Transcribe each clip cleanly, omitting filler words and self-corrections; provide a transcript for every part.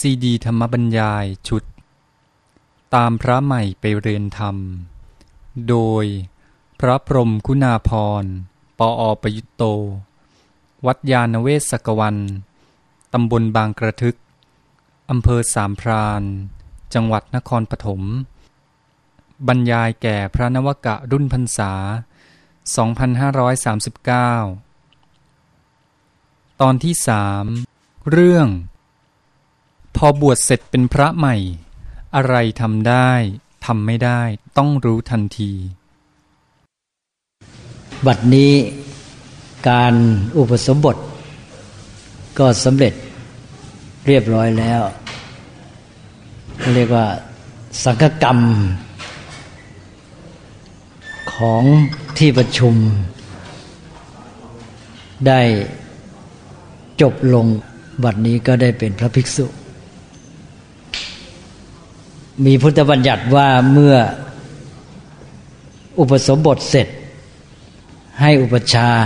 ซีดีธรรมบรรยายชุดตามพระใหม่ไปเรียนธรรมโดยพระพรหมคุณาภรณ์ ปอ.ประยุตโตวัดญาณเวศกวันตำบลบางกระทึกอำเภอสามพรานจังหวัดนครปฐมบรรยายแก่พระนวกะรุ่นพรรษา2539ตอนที่3เรื่องพอบวชเสร็จเป็นพระใหม่อะไรทำได้ทำไม่ได้ต้องรู้ทันทีบัดนี้การอุปสมบทก็สำเร็จเรียบร้อยแล้วเรียกว่าสังฆกรรมของที่ประชุมได้จบลงบัดนี้ก็ได้เป็นพระภิกษุมีพุทธบัญญัติว่าเมื่ออุปสมบทเสร็จให้อุปัชฌาย์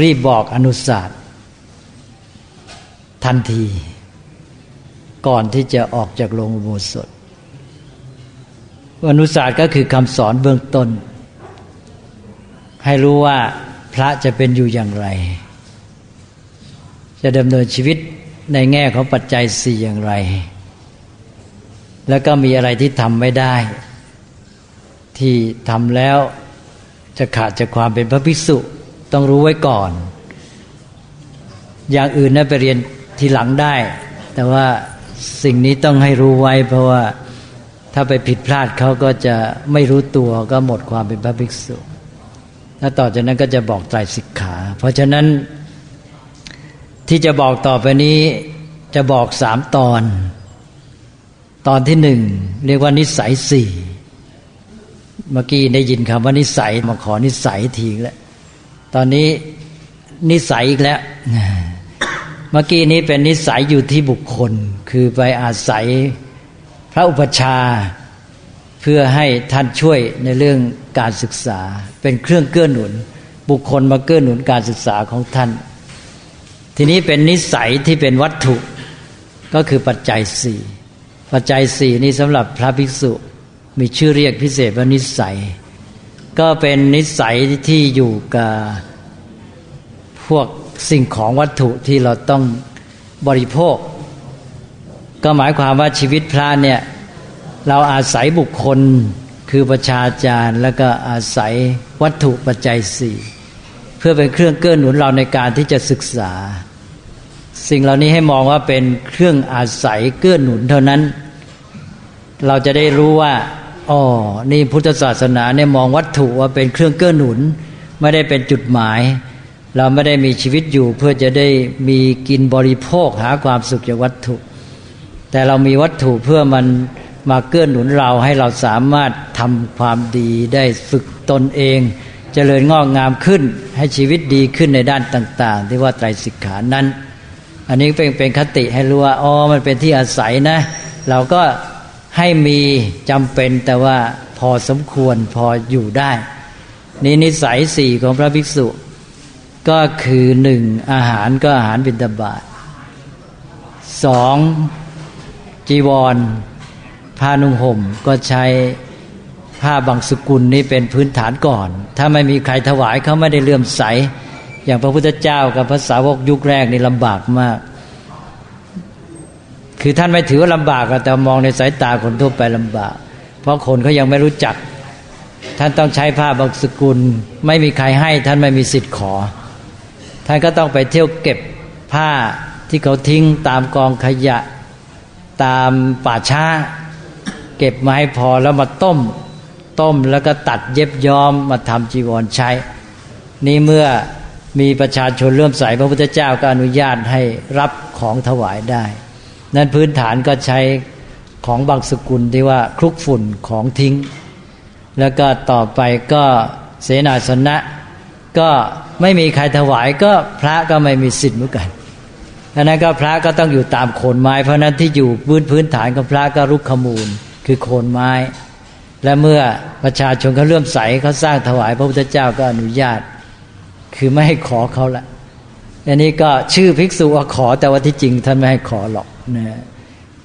รีบบอกอนุศาสน์ทันทีก่อนที่จะออกจากโรงอุโบสถอนุศาสน์ก็คือคำสอนเบื้องต้นให้รู้ว่าพระจะเป็นอยู่อย่างไรจะดำเนินชีวิตในแง่ของปัจจัย4อย่างไรแล้วก็มีอะไรที่ทำไม่ได้ที่ทำแล้วจะขาดจากความเป็นพระภิกษุต้องรู้ไว้ก่อนอย่างอื่นนะไปเรียนทีหลังได้แต่ว่าสิ่งนี้ต้องให้รู้ไว้เพราะว่าถ้าไปผิดพลาดเขาก็จะไม่รู้ตัวก็หมดความเป็นพระภิกษุและต่อจากนั้นก็จะบอกไตรสิกขาเพราะฉะนั้นที่จะบอกต่อไปนี้จะบอก3ตอนตอนที่1เรียกว่านิสัย4เมื่อกี้ได้ยินคำว่านิสัยมาขอนิสัยทีแล้วตอนนี้นิสัยอีกแล้วเมื่อกี้นี้เป็นนิสัยอยู่ที่บุคคลคือไปอาศัยพระอุปัชฌาย์เพื่อให้ท่านช่วยในเรื่องการศึกษาเป็นเครื่องเกื้อหนุนบุคคลมาเกื้อหนุนการศึกษาของท่านทีนี้เป็นนิสัยที่เป็นวัตถุก็คือปัจจัยสี่ปัจจัยสี่นี้สำหรับพระภิกษุมีชื่อเรียกพิเศษว่านิสัยก็เป็นนิสัยที่อยู่กับพวกสิ่งของวัตถุที่เราต้องบริโภคก็หมายความว่าชีวิตพระเนี่ยเราอาศัยบุคคลคือประชาจารย์แล้วก็อาศัยวัตถุปัจจัยสี่เพื่อเป็นเครื่องเกื้อหนุนเราในการที่จะศึกษาสิ่งเหล่านี้ให้มองว่าเป็นเครื่องอาศัยเกื้อหนุนเท่านั้นเราจะได้รู้ว่าอ๋อนี่พุทธศาสนาเนี่ยมองวัตถุว่าเป็นเครื่องเกื้อหนุนไม่ได้เป็นจุดหมายเราไม่ได้มีชีวิตอยู่เพื่อจะได้มีกินบริโภคหาความสุขจากวัตถุแต่เรามีวัตถุเพื่อมันมาเกื้อหนุนเราให้เราสามารถทำความดีได้ฝึกตนเองเจริญงอกงามขึ้นให้ชีวิตดีขึ้นในด้านต่างๆที่ว่าไตรสิกขานั้นอันนี้เป็นคติให้รู้ว่าอ๋อมันเป็นที่อาศัยนะเราก็ให้มีจำเป็นแต่ว่าพอสมควรพออยู่ได้นี่นิสัยสี่ของพระภิกษุก็คือ1อาหารก็อาหารบิณฑบาต2จีวรผ้านุ่งห่มก็ใช้ผ้าบางสกุลนี้เป็นพื้นฐานก่อนถ้าไม่มีใครถวายเขาไม่ได้เลื่อมใสอย่างพระพุทธเจ้ากับพระสาวกยุคแรกนี่ลำบากมากคือท่านไม่ถือว่าลำบากแต่มองในสายตาคนทั่วไปลำบากเพราะคนเขายังไม่รู้จักท่านต้องใช้ผ้าบางสกุลไม่มีใครให้ท่านไม่มีสิทธิ์ขอท่านก็ต้องไปเที่ยวเก็บผ้าที่เขาทิ้งตามกองขยะตามป่าช้าเก็บมาให้พอแล้วมาต้มแล้วก็ตัดเย็บย้อมมาทำจีวรใช้นี่เมื่อมีประชาชนเลื่อมใสพระพุทธเจ้าก็อนุญาตให้รับของถวายได้นั้นพื้นฐานก็ใช้ของบางสกุลที่ว่าคลุกฝุ่นของทิ้งแล้วก็ต่อไปก็เสนาสนะก็ไม่มีใครถวายก็พระก็ไม่มีสิทธิ์เหมือนกันดังนั้นก็พระก็ต้องอยู่ตามโคนไม้เพราะนั้นที่อยู่พื้นฐานของพระก็รุกขมูลคือโคนไม้และเมื่อประชาชนเขาเลื่อมใสเขาสร้างถวายพระพุทธเจ้าก็อนุญาตคือไม่ให้ขอเขาละ อันนี้ก็ชื่อภิกษุว่าขอแต่ว่าที่จริงท่านไม่ให้ขอหรอกนะ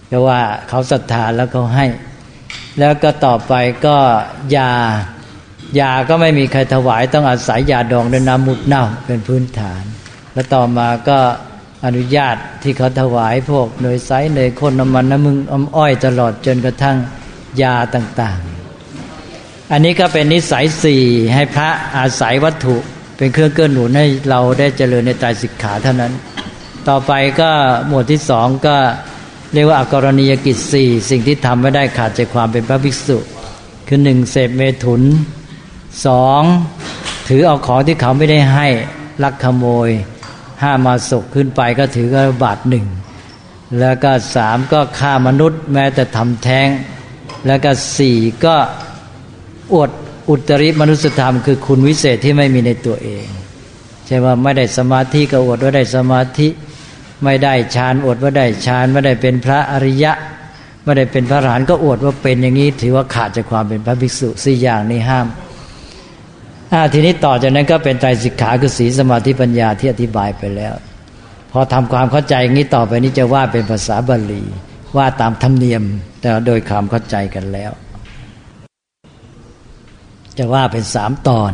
เพราะว่าเขาศรัทธาแล้วเขาให้แล้วก็ต่อไปก็ยาก็ไม่มีใครถวายต้องอาศัยยาดองด้วยน้ำมูดเน่าเป็นพื้นฐานแล้วต่อมาก็อนุญาตที่เขาถวายพวกเนยไซเนยข้นน้ำมันน้ำมึงอ้อยตลอดจนกระทั่งยาต่างๆอันนี้ก็เป็นนิสัยสี่ให้พระอาศัยวัตถุเป็นเครื่องเกื้อหนุนให้เราได้เจริญในไตรสิกขาเท่านั้นต่อไปก็หมวดที่สองก็เรียกว่าอกรณียกิจสี่สิ่งที่ทำไม่ได้ขาดจากความเป็นพระภิกษุคือหนึ่งเสพเมถุนสองถือเอาของที่เขาไม่ได้ให้ลักขโมยห้ามาศกขึ้นไปก็ถือกระบาดหนึ่งแล้วก็สามก็ฆ่ามนุษย์แม้แต่ทำแท้งแล้วก็สี่ก็อวดอุตริมนุสธรรมคือคุณวิเศษที่ไม่มีในตัวเองใช่ว่าไม่ได้สมาธิก็อวดว่าได้สมาธิไม่ได้ฌานอวดว่าได้ฌานไม่ได้เป็นพระอริยะไม่ได้เป็นพระอรหันต์ก็อวดว่าเป็นอย่างนี้ถือว่าขาดจากความเป็นพระภิกษุสี่อย่างนี้ห้ามทีนี้ต่อจากนั้นก็เป็นไตรสิกขาคือศีลสมาธิปัญญาที่อธิบายไปแล้วพอทำความเข้าใจอย่างนี้ต่อไปนี้จะว่าเป็นภาษาบาลีว่าตามธรรมเนียมแต่โดยความเข้าใจกันแล้วจะว่าเป็นสามตอน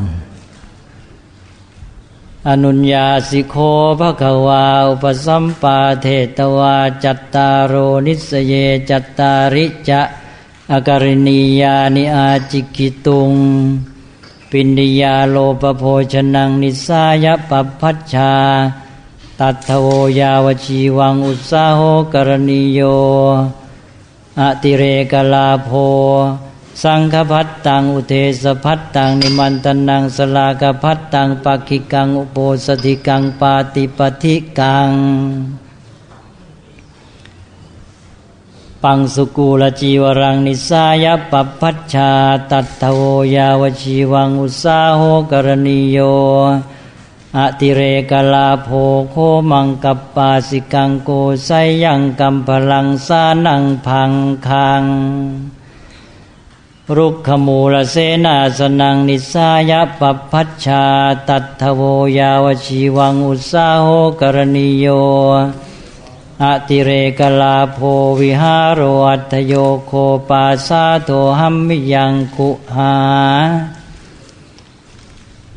อนุญญาสิโคภควาอุปสัมปาเทตวาจัตตาโรนิสเยจัตตาริจะอกริณียานิอาจิกิตุงปินดิยาโลปโภชนังนิสายปัพพัชชาตัทธโวยาวชีวังอุสาโหกรณีโยอติเรกลาโภสังฆภัตตังอุเทสภัตตังนิมันตนังสลากภัตตังปักขิกังอุโปสถิกังปาติปฏิกังปังสุกูลจีวรังนิสายปัพพัชชาตัทธโวยาวชีวังอุสาโหกรณีโยอติเรกลาโภโคมังกัปปาสิกังโกไสยังกัมพลังสานังพังคังรุกขมูลเสนาสนังนิสายปัพพัชชาตัทธโวยาวชีวังอุสาโหกรณีโยอติเรกลาโภวิหารอัตโยโคปาสาโทหัมมิยังกุหา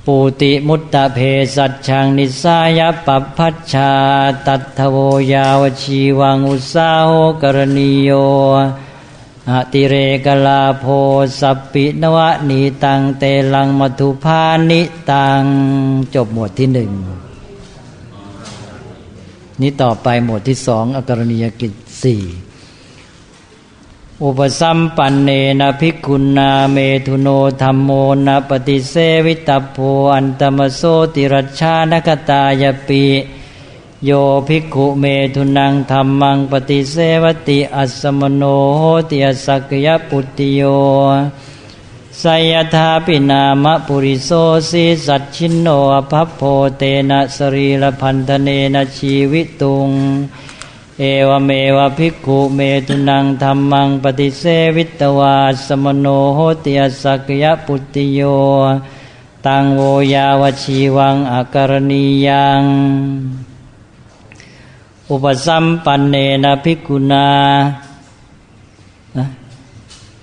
ปูติมุตตะเพสัจฉังนิสายปัพพัชชาตัทธโวยาวชีวังอุสาโหกรณีโยอติเรกลาโภสัพปินวะนีตังเตลังมัทุภานิตังจบหมวดที่หนึ่งนี้ต่อไปหมวดที่สองอกรณียกิจสี่อุปสัมปันเนนะภิกขุนาเมธุโนธัมโมนะปฏิเสวิตัพโพอันตมโสติรัชชานกตายปิโยภิกขุเมธุนังธัมมังปฏิเสวติอัสสมโนโหติอสักยปุตติโยไสยทาปินามะปุริโสสิสัจฉินโนอภัพโพเตนะสรีระพันธเนนะชีวิตุงเอวเมวะภิกขุเมตุนังธัมมังปฏิเสวิตวาสมโนโหติอสักยปุตติโยตังโวยาวชีวังอกรณียังอุปสัมปันเนนะภิกขุนา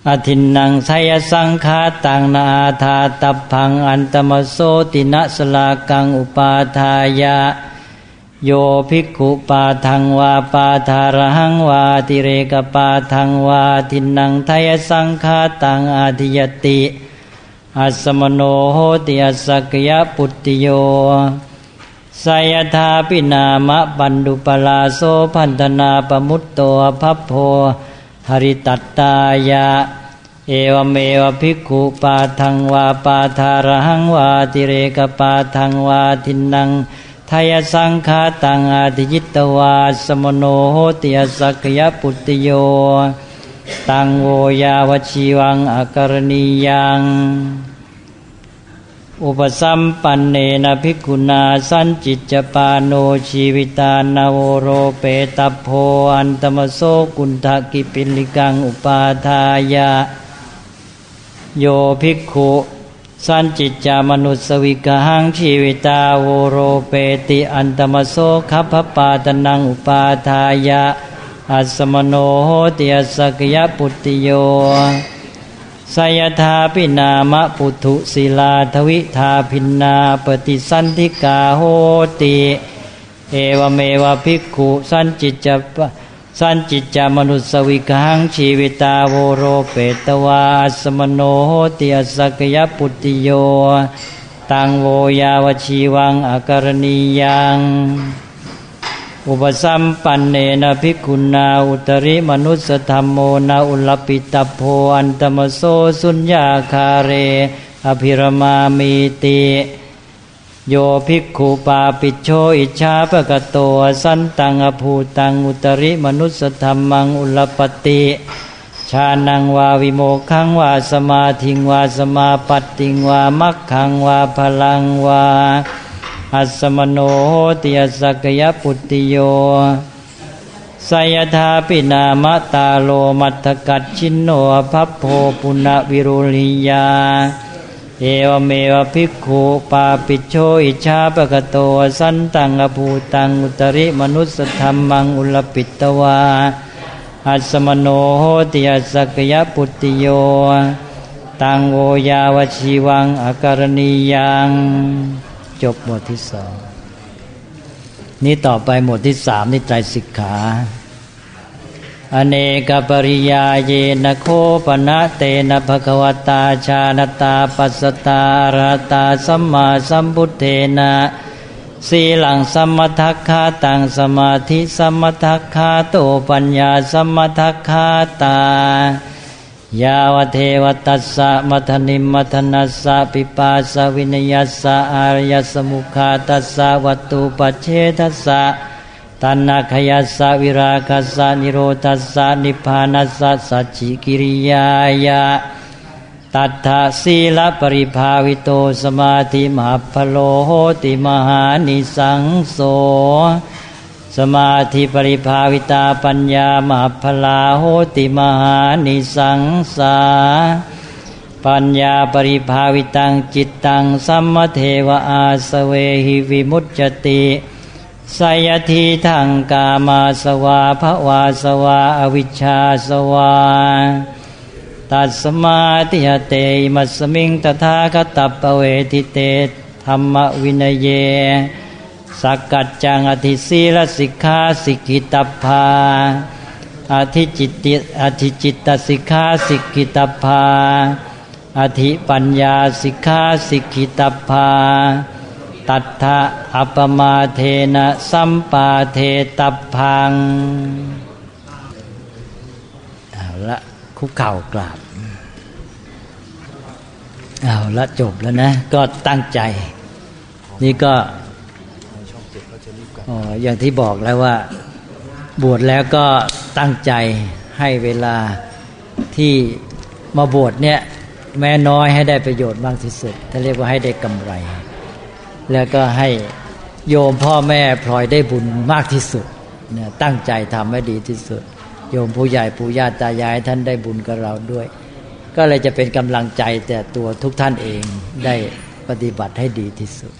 อธินนังไสยสังฆาตังนาอาธาตัพพังอันตมโสตินะสลากังอุปาทายะโยภิกขุปาทังวาปาทาระหังวาติเรกปาทังวาทินนังไสยสังฆาตังอาทิยติอัสสมโนโหติอสักยปุตติโยไสยทาปินามะปันดุปลาโสพันธนาปมุตโตภัพโพหริตัตตายะเอวเมวะภิกขุปาทังวาปาทาระหังวาติเรกปาทังวาทินนังไทยสังฆาตังอาทิยิตวาสมโนโหติอสักยปุตติโยตังโวยาวชีวังอกรณียังอุปสัมปันเนนะภิกขุนาสัญจิตจปาโนชีวิตานาโวโรเปตัพโพอันตมโสกุณฑกิปิลิกังอุปาทายะโยภิกขุ สัญจิตจามนุสวิกหังชีวิตาโวโรเปติอันตมโสคัพพปาตนังอุปาทายะอัสมโนโหติอัสสกยปุตติโยสยทาพินามะปุถุศิลาทวิทาพินนาปฏิสันธิกาโหติเอวเมวะภิกขุสัญจิตจามนุสวิกังชีวิตาโวโรเปตวาอัสมโนโหติอัสสกยปุตติโยตังโวยาวชีวังอาการณียังอุปสัมปันเนนะภิกขุนาอุตริมนุสสธัมโมนาอุลลปิตัพโพอันตมโสสุญญาคาเรอภิรมามีติโยภิกขุปาปิโชอิชาปะกะโตสันตังอภูตังอุตริมนุสสธัมมังอุลลปติชานังวาวิโมขังวาสมาธิงวาสมาปัตติงวามัคขังวาพลังวาอัสสมโนโหติอัสสกยปุตติโยสยทาปินามะตาโลมัทธกัจฉินโนภัพโพปุณวิรุลิยาเอวเมวะภิกขุปาปิโชอิชาปะกะโตสันตังอภูตังอุตริมนุสสธัมมังอุลลปิตวาอัสสมโนโหติอัสสกยปุตติโยตังโวยาวชีวังอาการณียังจบหมวดที่สองนี้ต่อไปหมวดที่สามนี่ไตรสิกขาอเนกปริยาเยนะโคปนะเตนะภควตาชานตาปัสสตาราตาสัมมาสัมพุทเทนะสีลังสัมมทัคคาตังสมาธิสัมมทัคคาโตปัญญาสัมมทัคคาตายาวเทวตัสสะมัทนิมมัทนัสสะปิปาสวินยัสสะอารยสมุขาตัสสะวัตตุปัจเจทัสสะตัณขยัสสะวิราคัสสะนิโรธัสสะนิพพานัสสะสัจฉิกิริยายะตัทธะสีลปริภาวิโตสมาธิมหัพพโลโหติมหานิสังโสสมาธิปริภาวิตาปัญญามหัพพลาโหติมหานิสังสาปัญญาปริภาวิตังจิตตังสัมมเทวอาสเวหิวิมุจจติสยทีทังกามาสวาภวาสวาอวิชชาสวาตัสมาติหะเตมัสมิงตถาคตัปปเวทิเตธัมมวินัยเยสักกัจจังอธิศีลสิกขาสิกิตัพพาอธิจิตตสิกขาสิกิตัพพาอธิปัญญาสิกขาสิกิตัพพาตัทธะอัปมาเทนะสัมปาเทตัพพังเอาละคุกเข่ากราบเอาละจบแล้วนะก็ตั้งใจนี่ก็อย่างที่บอกแล้วว่าบวชแล้วก็ตั้งใจให้เวลาที่มาบวชเนี่ยแม้น้อยให้ได้ประโยชน์มากที่สุดถ้าเรียกว่าให้ได้กำไรแล้วก็ให้โยมพ่อแม่พลอยได้บุญมากที่สุดเนี่ยตั้งใจทำให้ดีที่สุดโยมผู้ใหญ่ปู่ย่าตายายท่านได้บุญกับเราด้วยก็เลยจะเป็นกำลังใจแต่ตัวทุกท่านเองได้ปฏิบัติให้ดีที่สุด